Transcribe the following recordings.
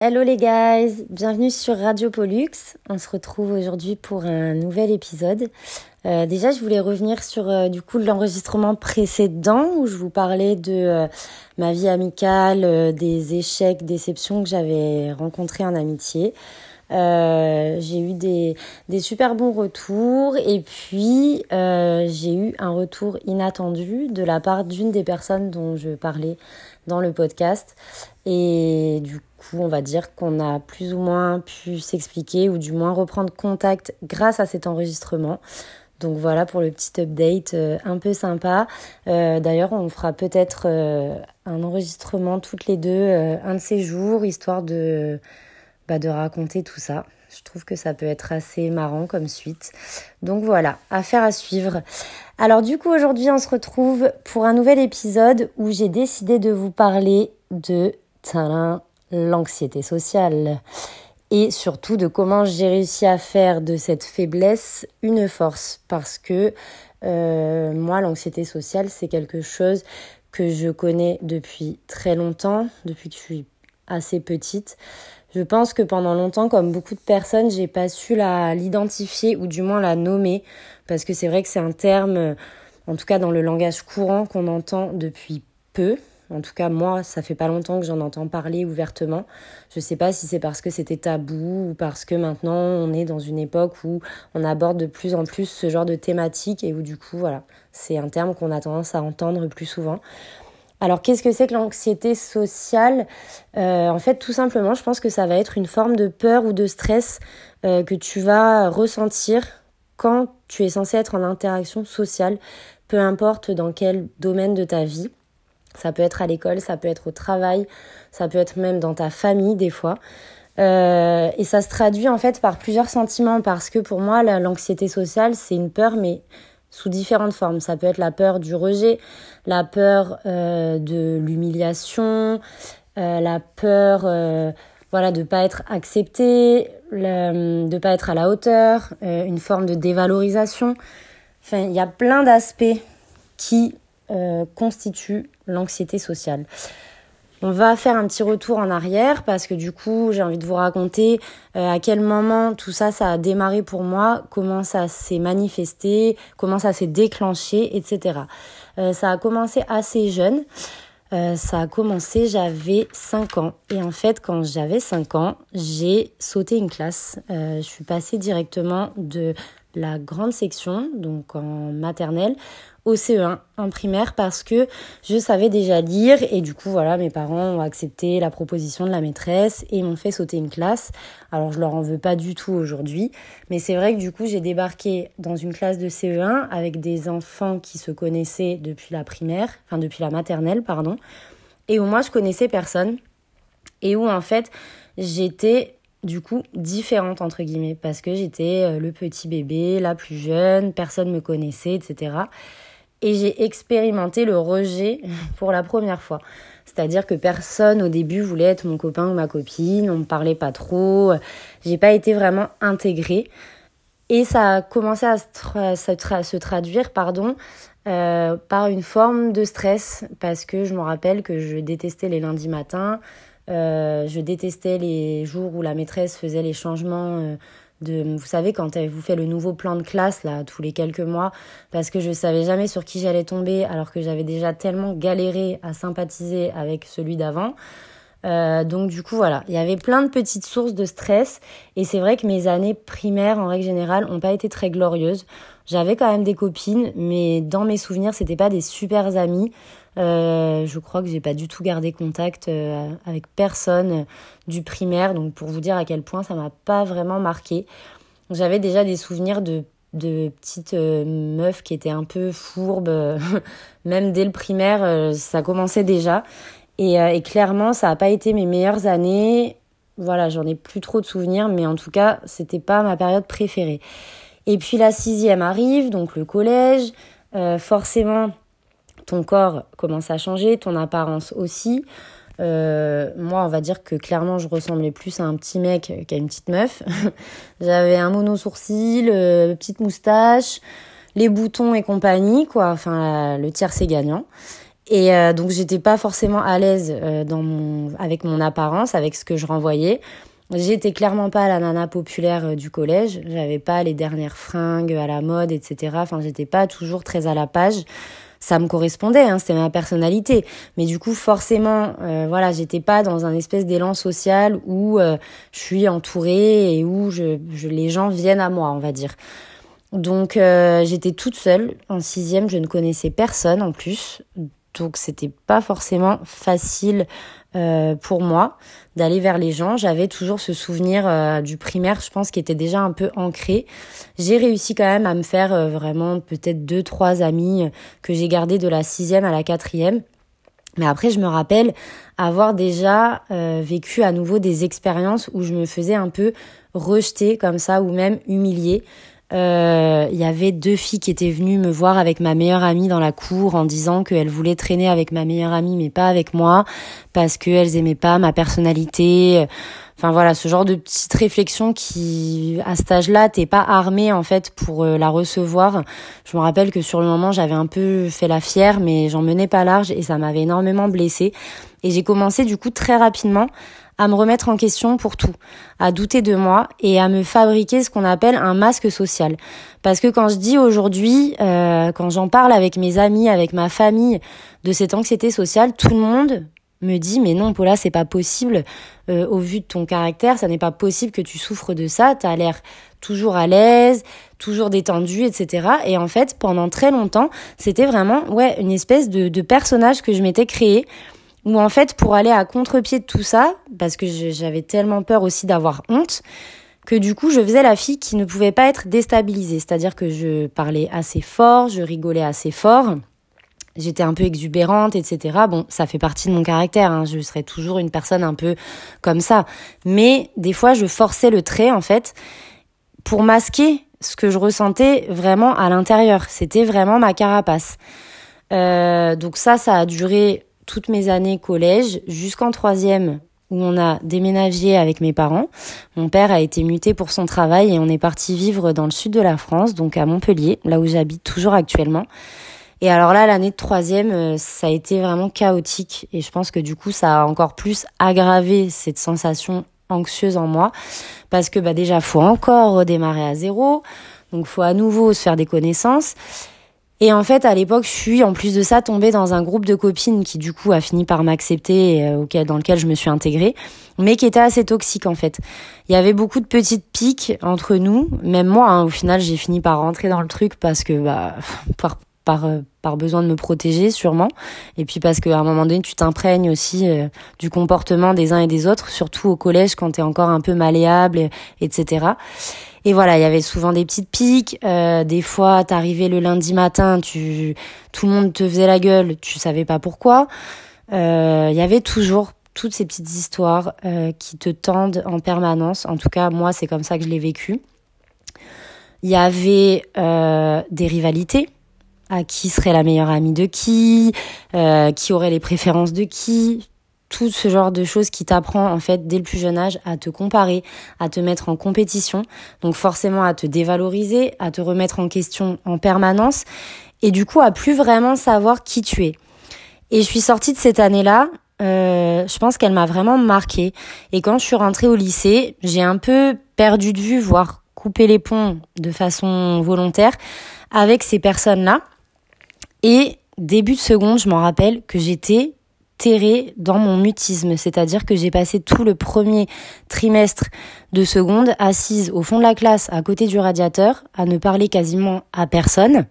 Hello les guys, bienvenue sur Radio Pollux. On se retrouve aujourd'hui pour un nouvel épisode. Déjà, je voulais revenir sur l'enregistrement précédent où je vous parlais de ma vie amicale, des échecs, déceptions que j'avais rencontrées en amitié. J'ai eu des super bons retours et puis j'ai eu un retour inattendu de la part d'une des personnes dont je parlais dans le podcast et du coup on va dire qu'on a plus ou moins pu s'expliquer ou du moins reprendre contact grâce à cet enregistrement. Donc voilà pour le petit update un peu sympa. D'ailleurs, on fera peut-être un enregistrement toutes les deux un de ces jours, histoire de raconter tout ça. Je trouve que ça peut être assez marrant comme suite. Donc voilà, affaire à suivre. Alors du coup, aujourd'hui, on se retrouve pour un nouvel épisode où j'ai décidé de vous parler de l'anxiété sociale et surtout de comment j'ai réussi à faire de cette faiblesse une force. Parce que moi, l'anxiété sociale, c'est quelque chose que je connais depuis très longtemps, depuis que je suis assez petite. Je pense que pendant longtemps, comme beaucoup de personnes, j'ai pas su l'identifier ou du moins la nommer, parce que c'est vrai que c'est un terme, en tout cas dans le langage courant, qu'on entend depuis peu. En tout cas, moi, ça fait pas longtemps que j'en entends parler ouvertement. Je sais pas si c'est parce que c'était tabou ou parce que maintenant on est dans une époque où on aborde de plus en plus ce genre de thématiques et où du coup, voilà, c'est un terme qu'on a tendance à entendre plus souvent. Alors, qu'est-ce que c'est que l'anxiété sociale ? En fait, tout simplement, je pense que ça va être une forme de peur ou de stress que tu vas ressentir quand tu es censé être en interaction sociale, peu importe dans quel domaine de ta vie. Ça peut être à l'école, ça peut être au travail, ça peut être même dans ta famille des fois. Et ça se traduit en fait par plusieurs sentiments, parce que pour moi, l'anxiété sociale, c'est une peur, mais sous différentes formes. Ça peut être la peur du rejet, la peur de l'humiliation, la peur de pas être accepté, de pas être à la hauteur, une forme de dévalorisation. Enfin, il y a plein d'aspects qui constituent l'anxiété sociale. On va faire un petit retour en arrière parce que du coup, j'ai envie de vous raconter à quel moment tout ça, ça a démarré pour moi, comment ça s'est manifesté, comment ça s'est déclenché, etc. Ça a commencé assez jeune. J'avais 5 ans. Et en fait, quand j'avais 5 ans, j'ai sauté une classe. Je suis passée directement de la grande section, donc en maternelle, au CE1 en primaire, parce que je savais déjà lire et du coup voilà, mes parents ont accepté la proposition de la maîtresse et m'ont fait sauter une classe. Alors je leur en veux pas du tout aujourd'hui, mais c'est vrai que du coup j'ai débarqué dans une classe de CE1 avec des enfants qui se connaissaient depuis la maternelle pardon, et où moi je connaissais personne et où en fait j'étais du coup différente entre guillemets parce que j'étais le petit bébé, la plus jeune, personne me connaissait, etc. Et j'ai expérimenté le rejet pour la première fois. C'est-à-dire que personne au début voulait être mon copain ou ma copine, on me parlait pas trop, j'ai pas été vraiment intégrée. Et ça a commencé à se traduire par une forme de stress, parce que je me rappelle que je détestais les lundis matins, je détestais les jours où la maîtresse faisait les changements vous savez, quand elle vous fait le nouveau plan de classe, là, tous les quelques mois, parce que je savais jamais sur qui j'allais tomber, alors que j'avais déjà tellement galéré à sympathiser avec celui d'avant. Donc, du coup, voilà. Il y avait plein de petites sources de stress. Et c'est vrai que mes années primaires, en règle générale, ont pas été très glorieuses. J'avais quand même des copines, mais dans mes souvenirs, c'était pas des super amies. Je crois que j'ai pas du tout gardé contact avec personne du primaire, donc pour vous dire à quel point ça m'a pas vraiment marqué. J'avais déjà des souvenirs de petites meufs qui étaient un peu fourbes, même dès le primaire, ça commençait déjà. Et clairement, ça a pas été mes meilleures années. Voilà, j'en ai plus trop de souvenirs, mais en tout cas, c'était pas ma période préférée. Et puis la 6e arrive, donc le collège, forcément. Ton corps commence à changer, ton apparence aussi. Moi, on va dire que clairement, je ressemblais plus à un petit mec qu'à une petite meuf. J'avais un mono-sourcil, petite moustache, les boutons et compagnie, quoi. Enfin, le tiers, c'est gagnant. Et donc j'étais pas forcément à l'aise avec mon apparence, avec ce que je renvoyais. J'étais clairement pas la nana populaire du collège, j'avais pas les dernières fringues à la mode, etc. Enfin, j'étais pas toujours très à la page. Ça me correspondait, hein, c'était ma personnalité. Mais du coup, forcément, voilà, j'étais pas dans un espèce d'élan social où je suis entourée et où les gens viennent à moi, on va dire. Donc, j'étais toute seule. En sixième, je ne connaissais personne en plus. Donc, c'était pas forcément facile pour moi d'aller vers les gens. J'avais toujours ce souvenir du primaire, je pense, qui était déjà un peu ancré. J'ai réussi quand même à me faire vraiment peut-être 2-3 amis que j'ai gardés de la 6e à la 4e. Mais après, je me rappelle avoir déjà vécu à nouveau des expériences où je me faisais un peu rejeter comme ça ou même humilier. Il y avait 2 filles qui étaient venues me voir avec ma meilleure amie dans la cour en disant qu'elles voulaient traîner avec ma meilleure amie mais pas avec moi parce qu'elles aimaient pas ma personnalité. Enfin voilà, ce genre de petite réflexion qui, à cet âge-là, t'es pas armée en fait pour la recevoir. Je me rappelle que sur le moment, j'avais un peu fait la fière mais j'en menais pas large et ça m'avait énormément blessée. Et j'ai commencé du coup très rapidement à me remettre en question pour tout, à douter de moi et à me fabriquer ce qu'on appelle un masque social. Parce que quand je dis aujourd'hui, quand j'en parle avec mes amis, avec ma famille, de cette anxiété sociale, tout le monde me dit « mais non Paula, c'est pas possible, au vu de ton caractère, ça n'est pas possible que tu souffres de ça, t'as l'air toujours à l'aise, toujours détendue, etc. » Et en fait, pendant très longtemps, c'était vraiment une espèce de personnage que je m'étais créé. Ou en fait, pour aller à contre-pied de tout ça, parce que j'avais tellement peur aussi d'avoir honte, que du coup, je faisais la fille qui ne pouvait pas être déstabilisée. C'est-à-dire que je parlais assez fort, je rigolais assez fort, j'étais un peu exubérante, etc. Bon, ça fait partie de mon caractère, hein. Je serais toujours une personne un peu comme ça. Mais des fois, je forçais le trait, en fait, pour masquer ce que je ressentais vraiment à l'intérieur. C'était vraiment ma carapace. Donc ça a duré toutes mes années collège, jusqu'en 3e, où on a déménagé avec mes parents. Mon père a été muté pour son travail et on est parti vivre dans le sud de la France, donc à Montpellier, là où j'habite toujours actuellement. Et alors là, l'année de 3e, ça a été vraiment chaotique. Et je pense que du coup, ça a encore plus aggravé cette sensation anxieuse en moi. Parce que déjà, faut encore redémarrer à zéro. Donc, faut à nouveau se faire des connaissances. Et en fait, à l'époque, je suis, en plus de ça, tombée dans un groupe de copines qui, du coup, a fini par m'accepter et dans lequel je me suis intégrée, mais qui était assez toxique, en fait. Il y avait beaucoup de petites piques entre nous. Même moi, au final, j'ai fini par rentrer dans le truc parce que, par besoin de me protéger, sûrement. Et puis parce qu'à un moment donné, tu t'imprègnes aussi du comportement des uns et des autres, surtout au collège, quand t'es encore un peu malléable, etc. Et voilà, il y avait souvent des petites piques. Des fois, t'arrivais le lundi matin, tout le monde te faisait la gueule, tu savais pas pourquoi. Il y avait toujours toutes ces petites histoires qui te tendent en permanence. En tout cas, moi, c'est comme ça que je l'ai vécu. Il y avait des rivalités. À qui serait la meilleure amie de qui aurait les préférences de qui, tout ce genre de choses qui t'apprend en fait dès le plus jeune âge à te comparer, à te mettre en compétition, donc forcément à te dévaloriser, à te remettre en question en permanence et du coup à plus vraiment savoir qui tu es. Et je suis sortie de cette année-là, je pense qu'elle m'a vraiment marquée et quand je suis rentrée au lycée, j'ai un peu perdu de vue, voire coupé les ponts de façon volontaire avec ces personnes-là. Et début de seconde, je m'en rappelle que j'étais terrée dans mon mutisme, c'est-à-dire que j'ai passé tout le premier trimestre de seconde assise au fond de la classe, à côté du radiateur, à ne parler quasiment à personne.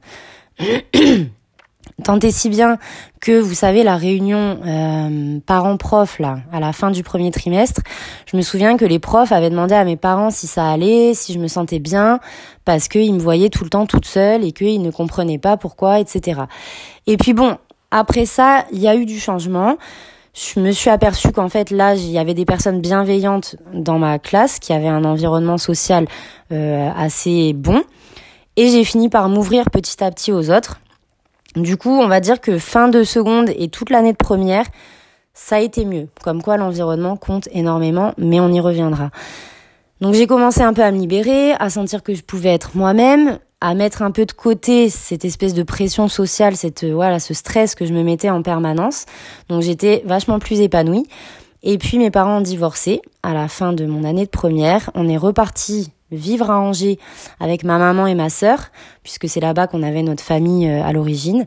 Tant et si bien que, vous savez, la réunion parents-prof, là, à la fin du premier trimestre, je me souviens que les profs avaient demandé à mes parents si ça allait, si je me sentais bien, parce qu'ils me voyaient tout le temps toute seule et qu'ils ne comprenaient pas pourquoi, etc. Et puis bon, après ça, il y a eu du changement. Je me suis aperçue qu'en fait, là, il y avait des personnes bienveillantes dans ma classe, qui avaient un environnement social assez bon. Et j'ai fini par m'ouvrir petit à petit aux autres. Du coup, on va dire que fin de seconde et toute l'année de première, ça a été mieux. Comme quoi, l'environnement compte énormément, mais on y reviendra. Donc, j'ai commencé un peu à me libérer, à sentir que je pouvais être moi-même. à mettre un peu de côté cette espèce de pression sociale, ce stress que je me mettais en permanence. Donc j'étais vachement plus épanouie. Et puis mes parents ont divorcé à la fin de mon année de première. On est reparti vivre à Angers avec ma maman et ma sœur, puisque c'est là-bas qu'on avait notre famille à l'origine.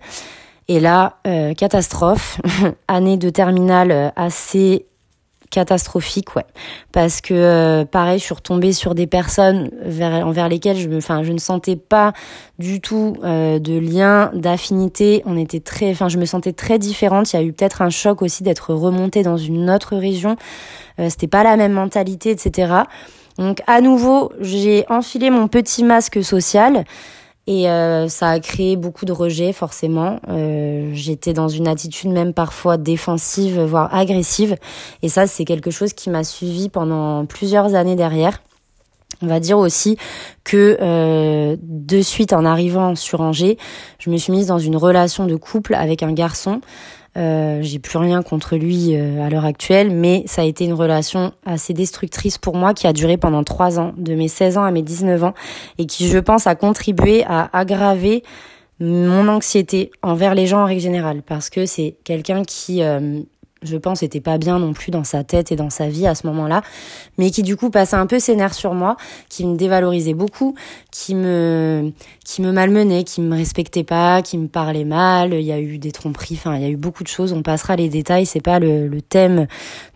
Et là, catastrophe, année de terminale assez catastrophique, ouais, parce que pareil, je suis retombée sur des personnes envers lesquelles je ne sentais pas du tout de lien, d'affinité. Je me sentais très différente. Il y a eu peut-être un choc aussi d'être remontée dans une autre région. C'était pas la même mentalité, etc. Donc à nouveau, j'ai enfilé mon petit masque social. Et ça a créé beaucoup de rejets, forcément. J'étais dans une attitude même parfois défensive, voire agressive. Et ça, c'est quelque chose qui m'a suivie pendant plusieurs années derrière. On va dire aussi que de suite, en arrivant sur Angers, je me suis mise dans une relation de couple avec un garçon. J'ai plus rien contre lui à l'heure actuelle, mais ça a été une relation assez destructrice pour moi qui a duré pendant 3 ans, de mes 16 ans à mes 19 ans, et qui, je pense, a contribué à aggraver mon anxiété envers les gens en règle générale, parce que c'est quelqu'un qui, je pense, était pas bien non plus dans sa tête et dans sa vie à ce moment-là, mais qui du coup passait un peu ses nerfs sur moi, qui me dévalorisait beaucoup, qui me malmenait, qui me respectait pas, qui me parlait mal. Il y a eu des tromperies, il y a eu beaucoup de choses. On passera les détails, c'est pas le thème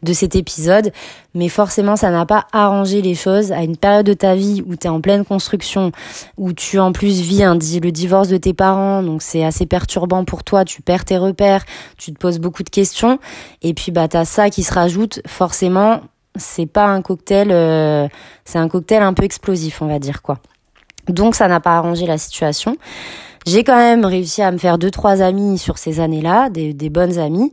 de cet épisode, mais forcément ça n'a pas arrangé les choses. À une période de ta vie où t'es en pleine construction, où tu en plus vis le divorce de tes parents, donc c'est assez perturbant pour toi, tu perds tes repères, tu te poses beaucoup de questions. Et puis t'as ça qui se rajoute, forcément, c'est pas un cocktail, c'est un cocktail un peu explosif, on va dire quoi. Donc ça n'a pas arrangé la situation. J'ai quand même réussi à me faire 2-3 amis sur ces années-là, des bonnes amies,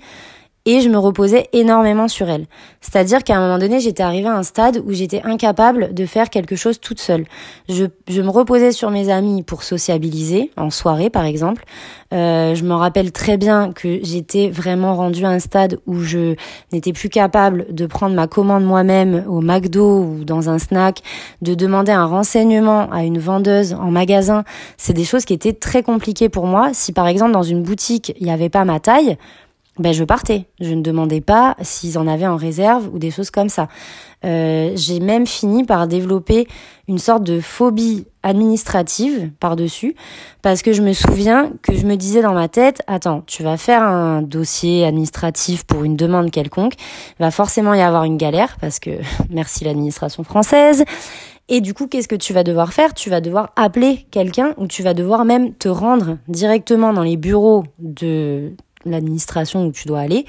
et je me reposais énormément sur elles. C'est-à-dire qu'à un moment donné, j'étais arrivée à un stade où j'étais incapable de faire quelque chose toute seule. Je me reposais sur mes amis pour sociabiliser, en soirée par exemple. Je me rappelle très bien que j'étais vraiment rendue à un stade où je n'étais plus capable de prendre ma commande moi-même au McDo ou dans un snack, de demander un renseignement à une vendeuse en magasin. C'est des choses qui étaient très compliquées pour moi. Si par exemple dans une boutique, il n'y avait pas ma taille, je partais. Je ne demandais pas s'ils en avaient en réserve ou des choses comme ça. J'ai même fini par développer une sorte de phobie administrative par-dessus, parce que je me souviens que je me disais dans ma tête, attends, tu vas faire un dossier administratif pour une demande quelconque, il va forcément y avoir une galère, parce que merci l'administration française. Et du coup, qu'est-ce que tu vas devoir faire ? Tu vas devoir appeler quelqu'un, ou tu vas devoir même te rendre directement dans les bureaux de l'administration où tu dois aller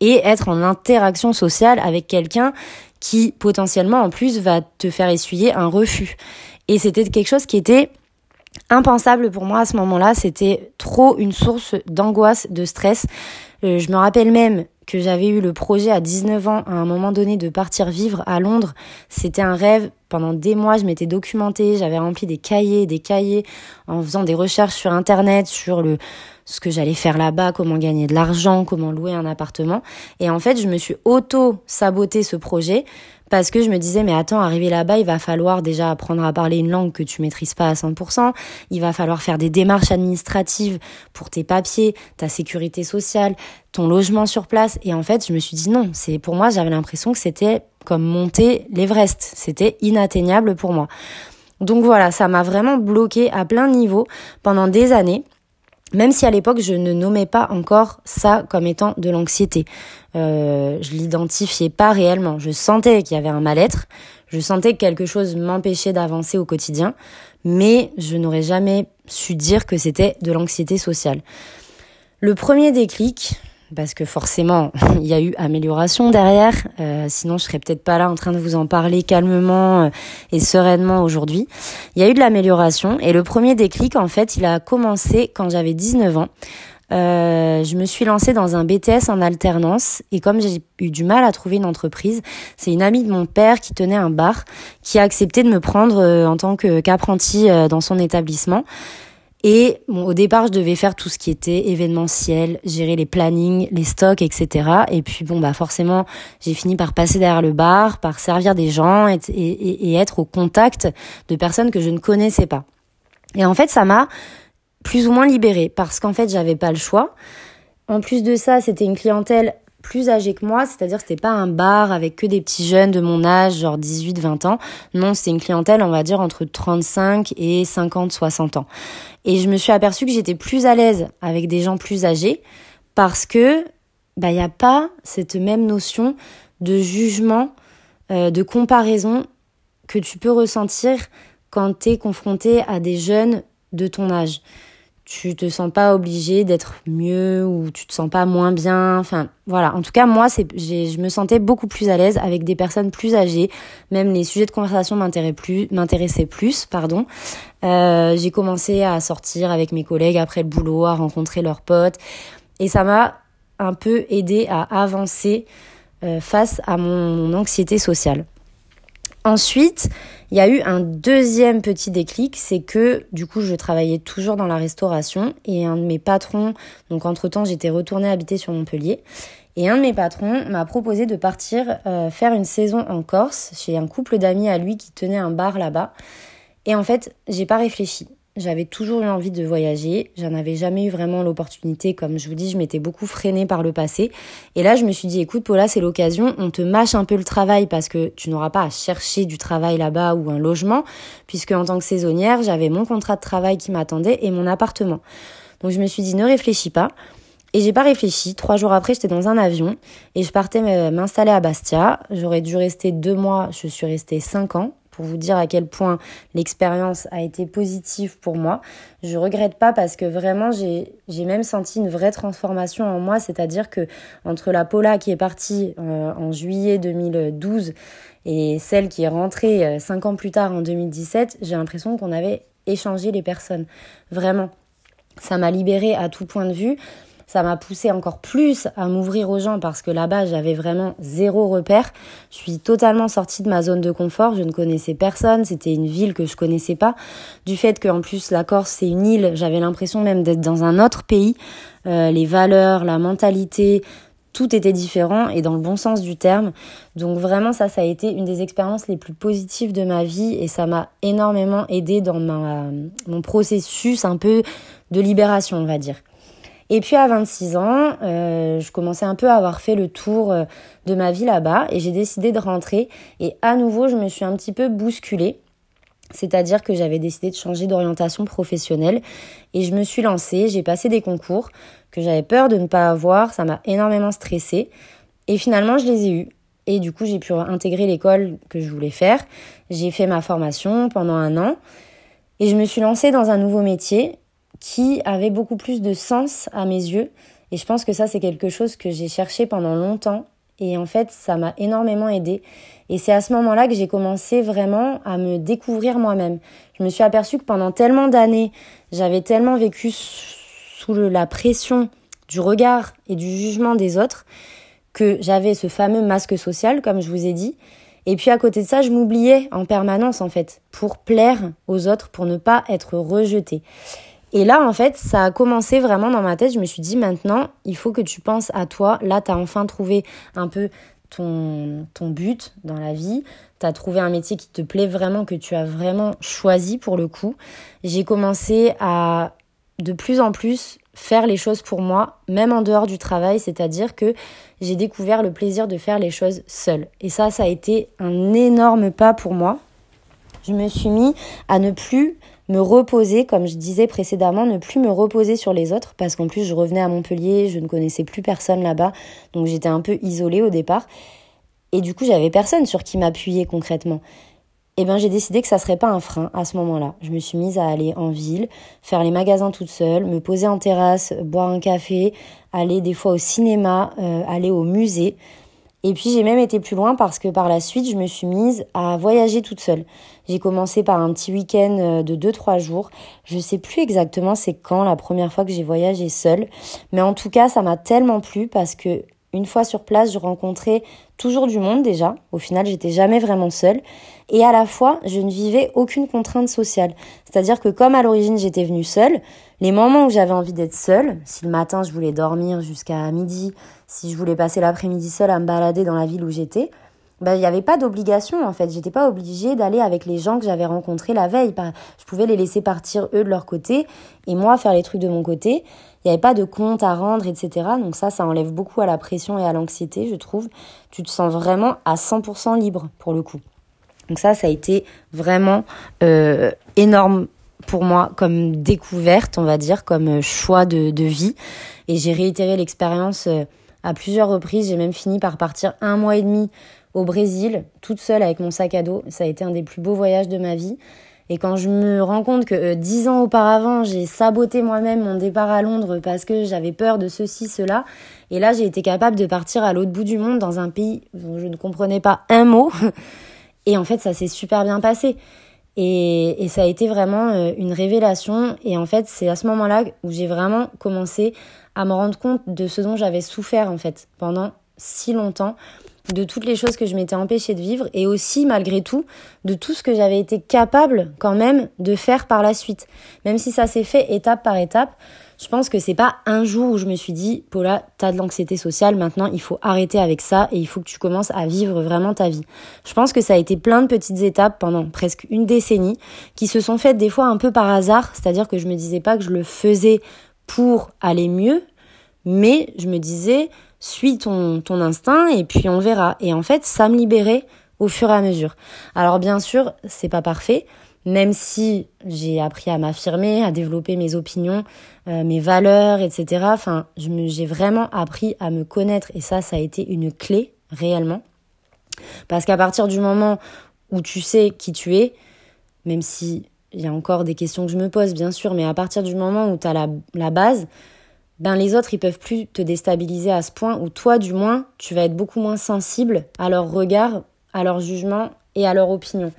et être en interaction sociale avec quelqu'un qui potentiellement en plus va te faire essuyer un refus. Et c'était quelque chose qui était impensable pour moi à ce moment-là, c'était trop une source d'angoisse, de stress. Je me rappelle même que j'avais eu le projet à 19 ans, à un moment donné, de partir vivre à Londres. C'était un rêve. Pendant des mois, je m'étais documentée, j'avais rempli des cahiers, en faisant des recherches sur Internet, sur ce que j'allais faire là-bas, comment gagner de l'argent, comment louer un appartement. Et en fait, je me suis auto-sabotée ce projet, parce que je me disais, mais attends, arriver là-bas, il va falloir déjà apprendre à parler une langue que tu maîtrises pas à 100%, il va falloir faire des démarches administratives pour tes papiers, ta sécurité sociale, ton logement sur place. Et en fait, je me suis dit non, pour moi, j'avais l'impression que c'était comme monter l'Everest, c'était inatteignable pour moi. Donc voilà, ça m'a vraiment bloquée à plein de niveaux pendant des années. Même si à l'époque, je ne nommais pas encore ça comme étant de l'anxiété. Je l'identifiais pas réellement. Je sentais qu'il y avait un mal-être. Je sentais que quelque chose m'empêchait d'avancer au quotidien. Mais je n'aurais jamais su dire que c'était de l'anxiété sociale. Le premier déclic, parce que forcément, il y a eu amélioration derrière. Sinon, je serais peut-être pas là en train de vous en parler calmement et sereinement aujourd'hui. Il y a eu de l'amélioration. Et le premier déclic, en fait, il a commencé quand j'avais 19 ans. Je me suis lancée dans un BTS en alternance. Et comme j'ai eu du mal à trouver une entreprise, c'est une amie de mon père qui tenait un bar, qui a accepté de me prendre en tant qu'apprentie dans son établissement. Et bon, au départ, je devais faire tout ce qui était événementiel, gérer les plannings, les stocks, etc. Et puis forcément, j'ai fini par passer derrière le bar, par servir des gens et être au contact de personnes que je ne connaissais pas. Et en fait, ça m'a plus ou moins libérée parce qu'en fait, j'avais pas le choix. En plus de ça, c'était une clientèle plus âgée que moi, c'est-à-dire que c'était pas un bar avec que des petits jeunes de mon âge, genre 18-20 ans. Non, c'était une clientèle, on va dire, entre 35 et 50-60 ans. Et je me suis aperçue que j'étais plus à l'aise avec des gens plus âgés parce que bah, y a pas cette même notion de jugement, de comparaison que tu peux ressentir quand t'es confronté à des jeunes de ton âge. Tu te sens pas obligé d'être mieux ou tu te sens pas moins bien. Enfin, voilà. En tout cas, moi, je me sentais beaucoup plus à l'aise avec des personnes plus âgées. Même les sujets de conversation m'intéressaient plus, pardon. J'ai commencé à sortir avec mes collègues après le boulot, à rencontrer leurs potes. Et ça m'a un peu aidée à avancer face à mon anxiété sociale. Ensuite, il y a eu un deuxième petit déclic, c'est que du coup je travaillais toujours dans la restauration et un de mes patrons, donc entre-temps j'étais retournée habiter sur Montpellier, et un de mes patrons m'a proposé de partir faire une saison en Corse chez un couple d'amis à lui qui tenait un bar là-bas. Et en fait, j'ai pas réfléchi. J'avais toujours eu envie de voyager, j'en avais jamais eu vraiment l'opportunité, comme je vous dis, je m'étais beaucoup freinée par le passé. Et là, je me suis dit, écoute Paula, c'est l'occasion, on te mâche un peu le travail parce que tu n'auras pas à chercher du travail là-bas ou un logement, puisque en tant que saisonnière, j'avais mon contrat de travail qui m'attendait et mon appartement. Donc je me suis dit, ne réfléchis pas. Et j'ai pas réfléchi. 3 jours après, j'étais dans un avion et je partais m'installer à Bastia. J'aurais dû rester 2 mois, je suis restée 5 ans. Pour vous dire à quel point l'expérience a été positive pour moi. Je regrette pas parce que vraiment, j'ai même senti une vraie transformation en moi. C'est-à-dire que entre la Paula qui est partie en juillet 2012 et celle qui est rentrée 5 ans plus tard en 2017, j'ai l'impression qu'on avait échangé les personnes. Vraiment, ça m'a libérée à tout point de vue. Ça m'a poussée encore plus à m'ouvrir aux gens parce que là-bas, j'avais vraiment 0 repère. Je suis totalement sortie de ma zone de confort. Je ne connaissais personne. C'était une ville que je connaissais pas. Du fait qu'en plus, la Corse, c'est une île, j'avais l'impression même d'être dans un autre pays. Les valeurs, la mentalité, tout était différent et dans le bon sens du terme. Donc vraiment, ça a été une des expériences les plus positives de ma vie et ça m'a énormément aidée dans mon processus un peu de libération, on va dire. Et puis à 26 ans, je commençais un peu à avoir fait le tour de ma vie là-bas et j'ai décidé de rentrer. Et à nouveau, je me suis un petit peu bousculée, c'est-à-dire que j'avais décidé de changer d'orientation professionnelle et je me suis lancée. J'ai passé des concours que j'avais peur de ne pas avoir, ça m'a énormément stressée et finalement je les ai eus. Et du coup, j'ai pu intégrer l'école que je voulais faire. J'ai fait ma formation pendant 1 an et je me suis lancée dans un nouveau métier qui avait beaucoup plus de sens à mes yeux. Et je pense que ça, c'est quelque chose que j'ai cherché pendant longtemps. Et en fait, ça m'a énormément aidée. Et c'est à ce moment-là que j'ai commencé vraiment à me découvrir moi-même. Je me suis aperçue que pendant tellement d'années, j'avais tellement vécu sous la pression du regard et du jugement des autres que j'avais ce fameux masque social, comme je vous ai dit. Et puis à côté de ça, je m'oubliais en permanence, en fait, pour plaire aux autres, pour ne pas être rejetée. Et là, en fait, ça a commencé vraiment dans ma tête. Je me suis dit, maintenant, il faut que tu penses à toi. Là, tu as enfin trouvé un peu ton but dans la vie. Tu as trouvé un métier qui te plaît vraiment, que tu as vraiment choisi pour le coup. J'ai commencé à, de plus en plus, faire les choses pour moi, même en dehors du travail. C'est-à-dire que j'ai découvert le plaisir de faire les choses seule. Et ça a été un énorme pas pour moi. Je me suis mis à ne plus me reposer, comme je disais précédemment, ne plus me reposer sur les autres parce qu'en plus je revenais à Montpellier, je ne connaissais plus personne là-bas, donc j'étais un peu isolée au départ et du coup j'avais personne sur qui m'appuyer concrètement. Et bien j'ai décidé que ça serait pas un frein à ce moment-là. Je me suis mise à aller en ville, faire les magasins toute seule, me poser en terrasse, boire un café, aller des fois au cinéma, aller au musée. Et puis j'ai même été plus loin parce que par la suite, je me suis mise à voyager toute seule. J'ai commencé par un petit week-end de 2-3 jours. Je sais plus exactement c'est quand la première fois que j'ai voyagé seule. Mais en tout cas, ça m'a tellement plu parce que une fois sur place, je rencontrais toujours du monde déjà. Au final, j'étais jamais vraiment seule. Et à la fois, je ne vivais aucune contrainte sociale. C'est-à-dire que comme à l'origine, j'étais venue seule, les moments où j'avais envie d'être seule, si le matin je voulais dormir jusqu'à midi, si je voulais passer l'après-midi seule à me balader dans la ville où j'étais, il n'y avait pas d'obligation en fait. J'étais pas obligée d'aller avec les gens que j'avais rencontrés la veille. Je pouvais les laisser partir eux de leur côté et moi faire les trucs de mon côté. Il n'y avait pas de compte à rendre, etc. Donc ça enlève beaucoup à la pression et à l'anxiété, je trouve. Tu te sens vraiment à 100% libre pour le coup. Donc ça a été vraiment énorme pour moi comme découverte, on va dire, comme choix de vie. Et j'ai réitéré l'expérience à plusieurs reprises. J'ai même fini par partir 1 mois et demi au Brésil, toute seule avec mon sac à dos. Ça a été un des plus beaux voyages de ma vie. Et quand je me rends compte que 10 ans auparavant, j'ai saboté moi-même mon départ à Londres parce que j'avais peur de ceci, cela. Et là, j'ai été capable de partir à l'autre bout du monde dans un pays dont je ne comprenais pas un mot. Et en fait, ça s'est super bien passé. Et ça a été vraiment une révélation. Et en fait, c'est à ce moment-là où j'ai vraiment commencé à me rendre compte de ce dont j'avais souffert, en fait, pendant si longtemps, de toutes les choses que je m'étais empêchée de vivre et aussi, malgré tout, de tout ce que j'avais été capable quand même de faire par la suite. Même si ça s'est fait étape par étape, je pense que c'est pas un jour où je me suis dit « Paula, t'as de l'anxiété sociale, maintenant il faut arrêter avec ça et il faut que tu commences à vivre vraiment ta vie ». Je pense que ça a été plein de petites étapes pendant presque 10 décennies qui se sont faites des fois un peu par hasard, c'est-à-dire que je me disais pas que je le faisais pour aller mieux, mais je me disais « Suis ton instinct et puis on verra ». Et en fait, ça me libérait au fur et à mesure. Alors bien sûr, c'est pas parfait, même si j'ai appris à m'affirmer, à développer mes opinions, mes valeurs, etc. Enfin, j'ai vraiment appris à me connaître et ça a été une clé, réellement. Parce qu'à partir du moment où tu sais qui tu es, même si il y a encore des questions que je me pose, bien sûr, mais à partir du moment où t'as la base, les autres, ils peuvent plus te déstabiliser à ce point où toi, du moins, tu vas être beaucoup moins sensible à leur regard, à leur jugement et à leur opinion.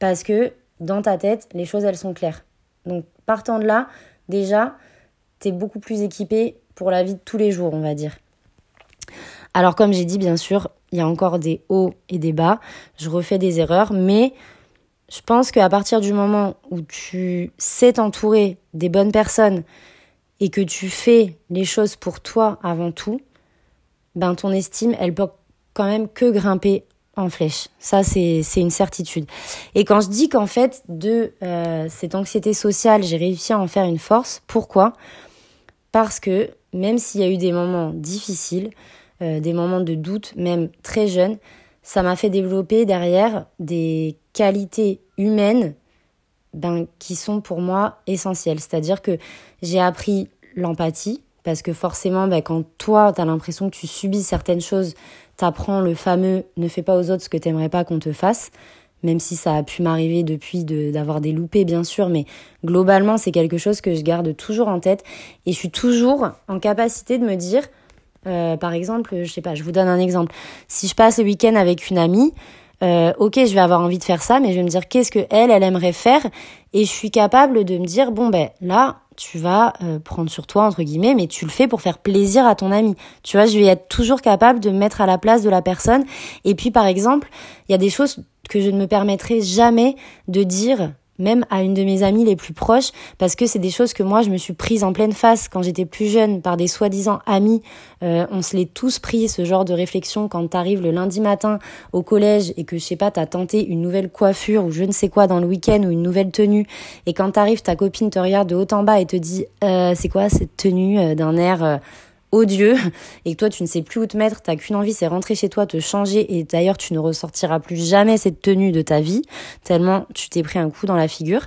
Parce que dans ta tête, les choses, elles sont claires. Donc, partant de là, déjà, t'es beaucoup plus équipé pour la vie de tous les jours, on va dire. Alors, comme j'ai dit, bien sûr, il y a encore des hauts et des bas. Je refais des erreurs, mais je pense qu'à partir du moment où tu sais t'entourer des bonnes personnes et que tu fais les choses pour toi avant tout, ton estime, elle peut quand même que grimper en flèche. Ça, c'est une certitude. Et quand je dis qu'en fait, de cette anxiété sociale, j'ai réussi à en faire une force, pourquoi ? Parce que même s'il y a eu des moments difficiles, des moments de doute, même très jeunes, ça m'a fait développer derrière des qualités humaines qui sont pour moi essentielles. C'est-à-dire que j'ai appris l'empathie, parce que forcément, quand toi, t'as l'impression que tu subis certaines choses, t'apprends le fameux « ne fais pas aux autres ce que t'aimerais pas qu'on te fasse », même si ça a pu m'arriver depuis d'avoir des loupés, bien sûr, mais globalement, c'est quelque chose que je garde toujours en tête et je suis toujours en capacité de me dire, par exemple, je sais pas, je vous donne un exemple, si je passe le week-end avec une amie, ok, je vais avoir envie de faire ça, mais je vais me dire qu'est-ce que elle aimerait faire, et je suis capable de me dire là tu vas prendre sur toi entre guillemets, mais tu le fais pour faire plaisir à ton ami. Tu vois, je vais être toujours capable de me mettre à la place de la personne. Et puis par exemple, il y a des choses que je ne me permettrai jamais de dire, même à une de mes amies les plus proches, parce que c'est des choses que moi, je me suis prise en pleine face quand j'étais plus jeune par des soi-disant amis. On se l'est tous pris, ce genre de réflexion, quand t'arrives le lundi matin au collège et que, je sais pas, t'as tenté une nouvelle coiffure ou je ne sais quoi dans le week-end ou une nouvelle tenue, et quand t'arrives, ta copine te regarde de haut en bas et te dit « c'est quoi cette tenue ?» d'un air odieux, et que toi, tu ne sais plus où te mettre, t'as qu'une envie, c'est rentrer chez toi, te changer, et d'ailleurs, tu ne ressortiras plus jamais cette tenue de ta vie, tellement tu t'es pris un coup dans la figure.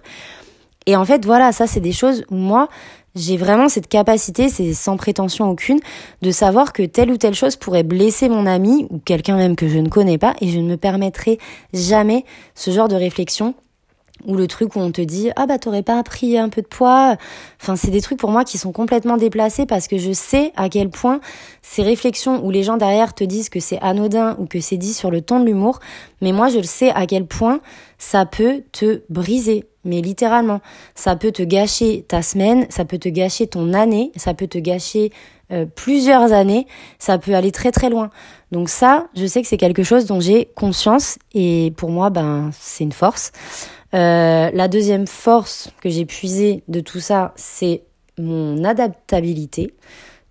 Et en fait, voilà, ça, c'est des choses où moi, j'ai vraiment cette capacité, c'est sans prétention aucune, de savoir que telle ou telle chose pourrait blesser mon ami, ou quelqu'un même que je ne connais pas, et je ne me permettrai jamais ce genre de réflexion, ou le truc où on te dit « Ah t'aurais pas pris un peu de poids ?» Enfin, c'est des trucs pour moi qui sont complètement déplacés, parce que je sais à quel point ces réflexions où les gens derrière te disent que c'est anodin ou que c'est dit sur le ton de l'humour, mais moi je le sais à quel point ça peut te briser, mais littéralement. Ça peut te gâcher ta semaine, ça peut te gâcher ton année, ça peut te gâcher plusieurs années, ça peut aller très très loin. Donc ça, je sais que c'est quelque chose dont j'ai conscience, et pour moi, c'est une force. La deuxième force que j'ai puisée de tout ça, c'est mon adaptabilité.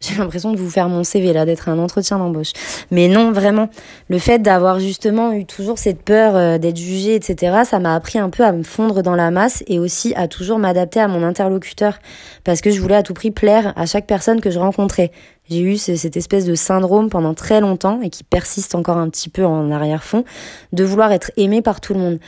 J'ai l'impression de vous faire mon CV là, d'être un entretien d'embauche. Mais non, vraiment, le fait d'avoir justement eu toujours cette peur d'être jugée, etc., ça m'a appris un peu à me fondre dans la masse et aussi à toujours m'adapter à mon interlocuteur parce que je voulais à tout prix plaire à chaque personne que je rencontrais. J'ai eu cette espèce de syndrome pendant très longtemps et qui persiste encore un petit peu en arrière-fond de vouloir être aimée par tout le monde.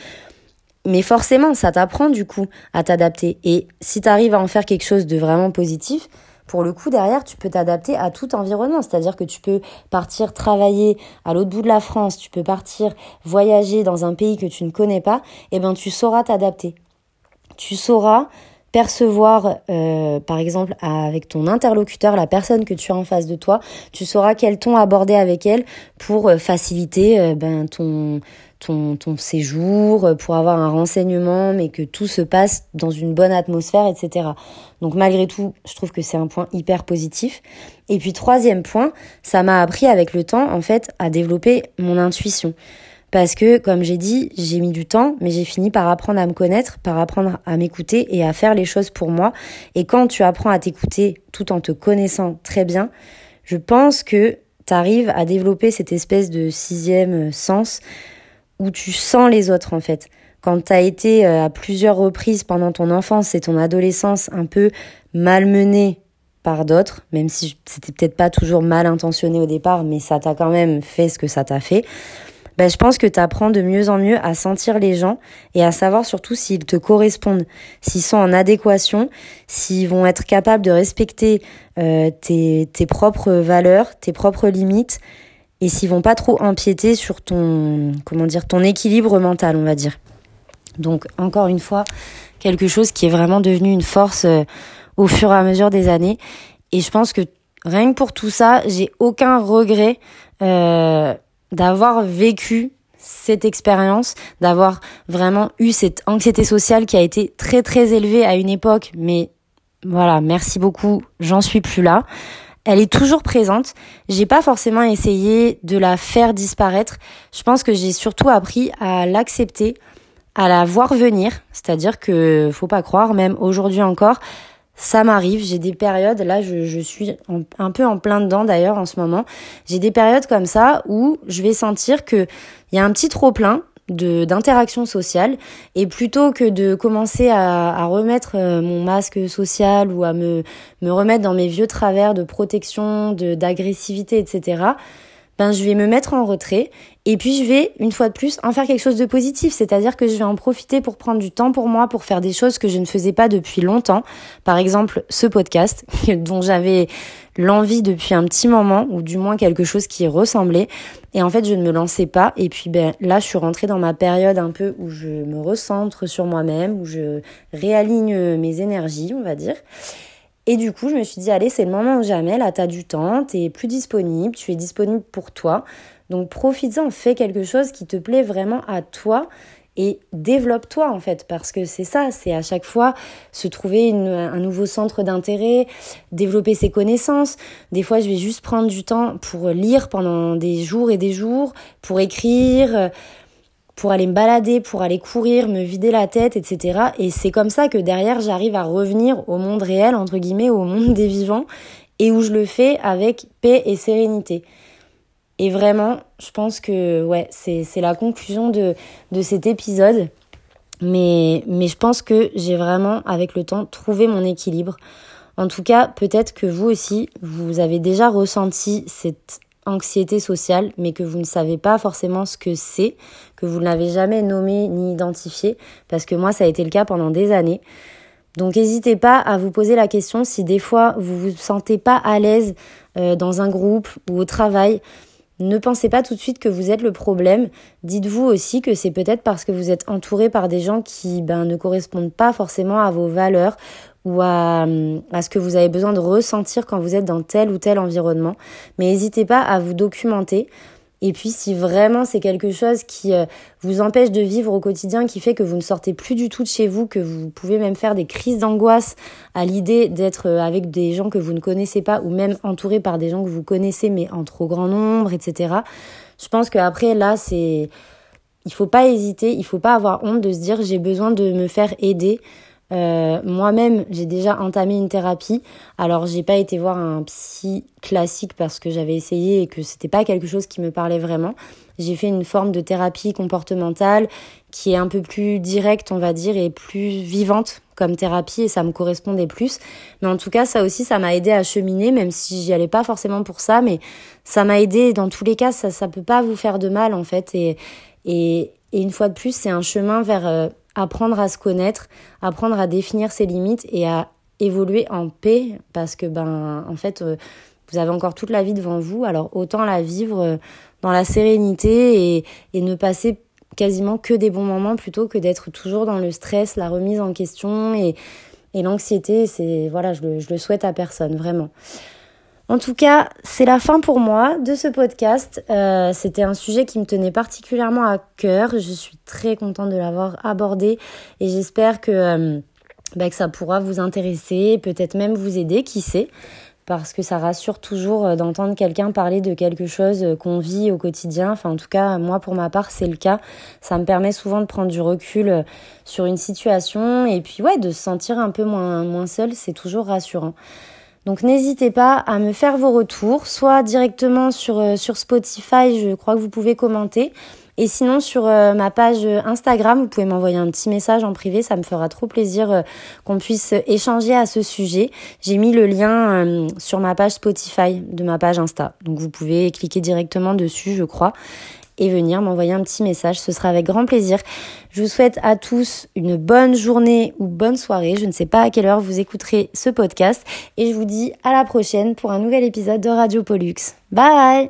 Mais forcément, ça t'apprend du coup à t'adapter. Et si t'arrives à en faire quelque chose de vraiment positif, pour le coup, derrière, tu peux t'adapter à tout environnement. C'est-à-dire que tu peux partir travailler à l'autre bout de la France, tu peux partir voyager dans un pays que tu ne connais pas, et ben tu sauras t'adapter. Tu sauras percevoir, par exemple, avec ton interlocuteur, la personne que tu as en face de toi, tu sauras quel ton aborder avec elle pour faciliter ton séjour, pour avoir un renseignement, mais que tout se passe dans une bonne atmosphère, etc. Donc malgré tout, je trouve que c'est un point hyper positif. Et puis troisième point, ça m'a appris avec le temps, en fait, à développer mon intuition. Parce que, comme j'ai dit, j'ai mis du temps, mais j'ai fini par apprendre à me connaître, par apprendre à m'écouter et à faire les choses pour moi. Et quand tu apprends à t'écouter tout en te connaissant très bien, je pense que t'arrives à développer cette espèce de sixième sens où tu sens les autres, en fait. Quand t'as été à plusieurs reprises pendant ton enfance et ton adolescence un peu malmenée par d'autres, même si c'était peut-être pas toujours mal intentionné au départ, mais ça t'a quand même fait ce que ça t'a fait, ben, je pense que tu apprends de mieux en mieux à sentir les gens et à savoir surtout s'ils te correspondent, s'ils sont en adéquation, s'ils vont être capables de respecter tes propres valeurs, tes propres limites et s'ils vont pas trop empiéter sur ton équilibre mental, on va dire. Donc, encore une fois, quelque chose qui est vraiment devenu une force au fur et à mesure des années. Et je pense que rien que pour tout ça, j'ai aucun regret d'avoir vécu cette expérience, d'avoir vraiment eu cette anxiété sociale qui a été très très élevée à une époque, mais voilà, merci beaucoup, j'en suis plus là. Elle est toujours présente, j'ai pas forcément essayé de la faire disparaître, je pense que j'ai surtout appris à l'accepter, à la voir venir, c'est-à-dire que faut pas croire, même aujourd'hui encore, ça m'arrive, j'ai des périodes, là je suis un peu en plein dedans d'ailleurs en ce moment, j'ai des périodes comme ça où je vais sentir qu'il y a un petit trop-plein d'interactions sociales et plutôt que de commencer à remettre mon masque social ou à me remettre dans mes vieux travers de protection, d'agressivité, etc., ben je vais me mettre en retrait et puis je vais, une fois de plus, en faire quelque chose de positif. C'est-à-dire que je vais en profiter pour prendre du temps pour moi, pour faire des choses que je ne faisais pas depuis longtemps. Par exemple, ce podcast dont j'avais l'envie depuis un petit moment ou du moins quelque chose qui ressemblait. Et en fait, je ne me lançais pas. Et puis ben là, je suis rentrée dans ma période un peu où je me recentre sur moi-même, où je réaligne mes énergies, on va dire. Et du coup, je me suis dit, allez, c'est le moment ou jamais, là, t'as du temps, t'es plus disponible, tu es disponible pour toi. Donc, profites-en, fais quelque chose qui te plaît vraiment à toi et développe-toi, en fait, parce que c'est ça, c'est à chaque fois se trouver un nouveau centre d'intérêt, développer ses connaissances. Des fois, je vais juste prendre du temps pour lire pendant des jours et des jours, pour écrire, pour aller me balader, pour aller courir, me vider la tête, etc. Et c'est comme ça que derrière, j'arrive à revenir au monde réel, entre guillemets, au monde des vivants, et où je le fais avec paix et sérénité. Et vraiment, je pense que ouais, c'est la conclusion de cet épisode. Mais je pense que j'ai vraiment, avec le temps, trouvé mon équilibre. En tout cas, peut-être que vous aussi, vous avez déjà ressenti cette anxiété sociale, mais que vous ne savez pas forcément ce que c'est, que vous ne l'avez jamais nommé ni identifié, parce que moi, ça a été le cas pendant des années. Donc, n'hésitez pas à vous poser la question si des fois, vous ne vous sentez pas à l'aise dans un groupe ou au travail. Ne pensez pas tout de suite que vous êtes le problème. Dites-vous aussi que c'est peut-être parce que vous êtes entouré par des gens qui ne correspondent pas forcément à vos valeurs ou à ce que vous avez besoin de ressentir quand vous êtes dans tel ou tel environnement. Mais n'hésitez pas à vous documenter. Et puis, si vraiment c'est quelque chose qui vous empêche de vivre au quotidien, qui fait que vous ne sortez plus du tout de chez vous, que vous pouvez même faire des crises d'angoisse à l'idée d'être avec des gens que vous ne connaissez pas ou même entouré par des gens que vous connaissez mais en trop grand nombre, etc. Je pense qu'après, là, il faut pas hésiter, il faut pas avoir honte de se dire « j'ai besoin de me faire aider ». Moi-même, j'ai déjà entamé une thérapie. Alors, j'ai pas été voir un psy classique parce que j'avais essayé et que c'était pas quelque chose qui me parlait vraiment. J'ai fait une forme de thérapie comportementale qui est un peu plus directe, on va dire, et plus vivante comme thérapie, et ça me correspondait plus. Mais en tout cas, ça aussi, ça m'a aidé à cheminer, même si j'y allais pas forcément pour ça, mais ça m'a aidé. Dans tous les cas, ça peut pas vous faire de mal, en fait. Et une fois de plus, c'est un chemin vers apprendre à se connaître, apprendre à définir ses limites et à évoluer en paix, parce que, en fait, vous avez encore toute la vie devant vous, alors autant la vivre dans la sérénité et ne passer quasiment que des bons moments plutôt que d'être toujours dans le stress, la remise en question et l'anxiété. C'est, voilà, je le souhaite à personne, vraiment. En tout cas, c'est la fin pour moi de ce podcast. C'était un sujet qui me tenait particulièrement à cœur. Je suis très contente de l'avoir abordé et j'espère que ça pourra vous intéresser, peut-être même vous aider, qui sait, parce que ça rassure toujours d'entendre quelqu'un parler de quelque chose qu'on vit au quotidien. Enfin, en tout cas, moi, pour ma part, c'est le cas. Ça me permet souvent de prendre du recul sur une situation et puis, ouais, de se sentir un peu moins seule. C'est toujours rassurant. Donc, n'hésitez pas à me faire vos retours, soit directement sur Spotify, je crois que vous pouvez commenter. Et sinon, sur ma page Instagram, vous pouvez m'envoyer un petit message en privé. Ça me fera trop plaisir qu'on puisse échanger à ce sujet. J'ai mis le lien sur ma page Spotify de ma page Insta. Donc, vous pouvez cliquer directement dessus, je crois, et venir m'envoyer un petit message. Ce sera avec grand plaisir. Je vous souhaite à tous une bonne journée ou bonne soirée. Je ne sais pas à quelle heure vous écouterez ce podcast. Et je vous dis à la prochaine pour un nouvel épisode de Radio Pollux. Bye!